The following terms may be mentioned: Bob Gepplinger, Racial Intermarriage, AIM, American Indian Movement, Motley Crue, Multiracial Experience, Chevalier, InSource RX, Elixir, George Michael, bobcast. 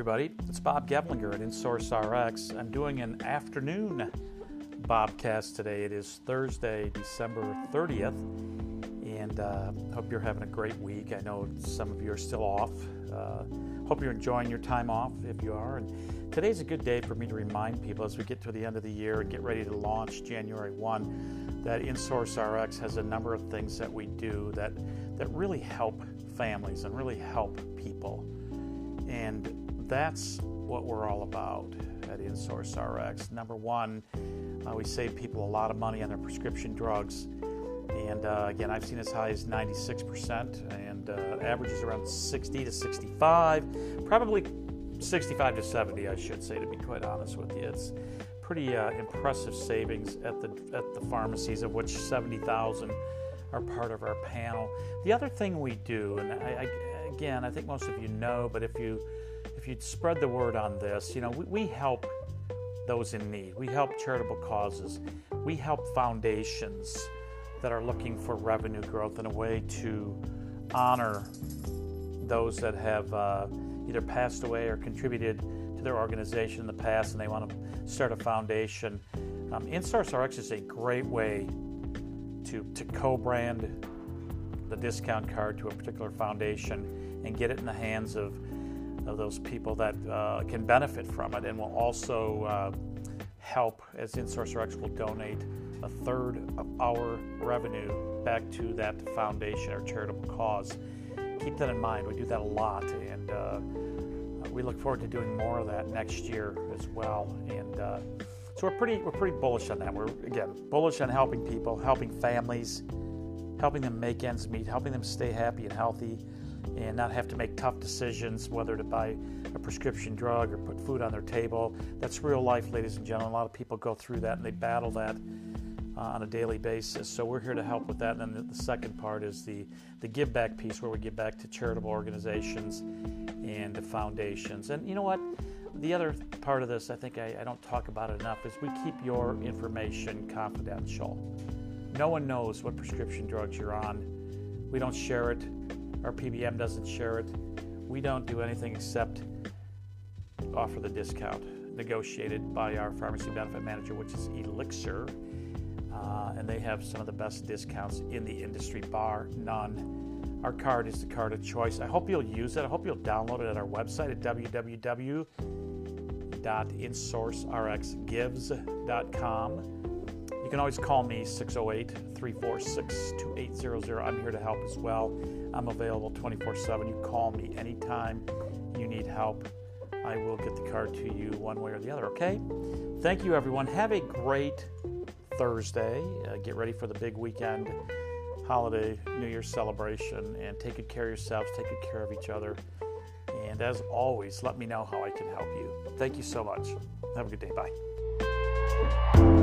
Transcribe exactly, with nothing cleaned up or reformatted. everybody. It's Bob Gepplinger at InSource R X. I'm doing an afternoon Bobcast today. It is Thursday, December thirtieth, and uh, hope you're having a great week. I know some of you are still off. Uh, hope you're enjoying your time off if you are. And today's a good day for me to remind people as we get to the end of the year and get ready to launch January first that InSource R X has a number of things that we do that, that really help families and really help people. And that's what we're all about at InSource R X. Number one, uh, we save people a lot of money on their prescription drugs. And uh, again, I've seen as high as ninety-six percent, and uh, averages around sixty to sixty-five, probably sixty-five to seventy, I should say, to be quite honest with you. It's pretty uh, impressive savings at the at the pharmacies, of which seventy thousand are part of our panel. The other thing we do, and I, I, again, I think most of you know, but if you if you spread the word on this, you know, we, we help those in need. We help charitable causes. We help foundations that are looking for revenue growth and a way to honor those that have uh, either passed away or contributed to their organization in the past, and they want to start a foundation. Um, InSource R X is a great way to, to co-brand the discount card to a particular foundation and get it in the hands of, of those people that uh, can benefit from it, and will also uh, help, as InSource R X will donate a third of our revenue back to that foundation or charitable cause. Keep that in mind. We do that a lot, and uh, we look forward to doing more of that next year as well. And uh, so we're pretty we're pretty bullish on that. We're, again, bullish on helping people, helping families, helping them make ends meet, helping them stay happy and healthy and not have to make tough decisions whether to buy a prescription drug or put food on their table. That's real life, ladies and gentlemen. A lot of people go through that, and they battle that Uh, on a daily basis. So we're here to help with that. And then the second part is the, the give back piece, where we give back to charitable organizations and the foundations. And you know what? The other part of this, I think I, I don't talk about it enough, is we keep your information confidential. No one knows what prescription drugs you're on. We don't share it. Our P B M doesn't share it. We don't do anything except offer the discount negotiated by our pharmacy benefit manager, which is Elixir. Uh, and they have some of the best discounts in the industry, bar none. Our card is the card of choice. I hope you'll use it. I hope you'll download it at our website at w w w dot insource r x gives dot com. You can always call me, six oh eight, three four six, two eight zero zero. I'm here to help as well. I'm available twenty-four seven. You call me anytime you need help. I will get the card to you one way or the other, okay? Thank you, everyone. Have a great Thursday. Uh, get ready for the big weekend, holiday, New Year's celebration, and take good care of yourselves, take good care of each other. And as always, let me know how I can help you. Thank you so much. Have a good day. Bye.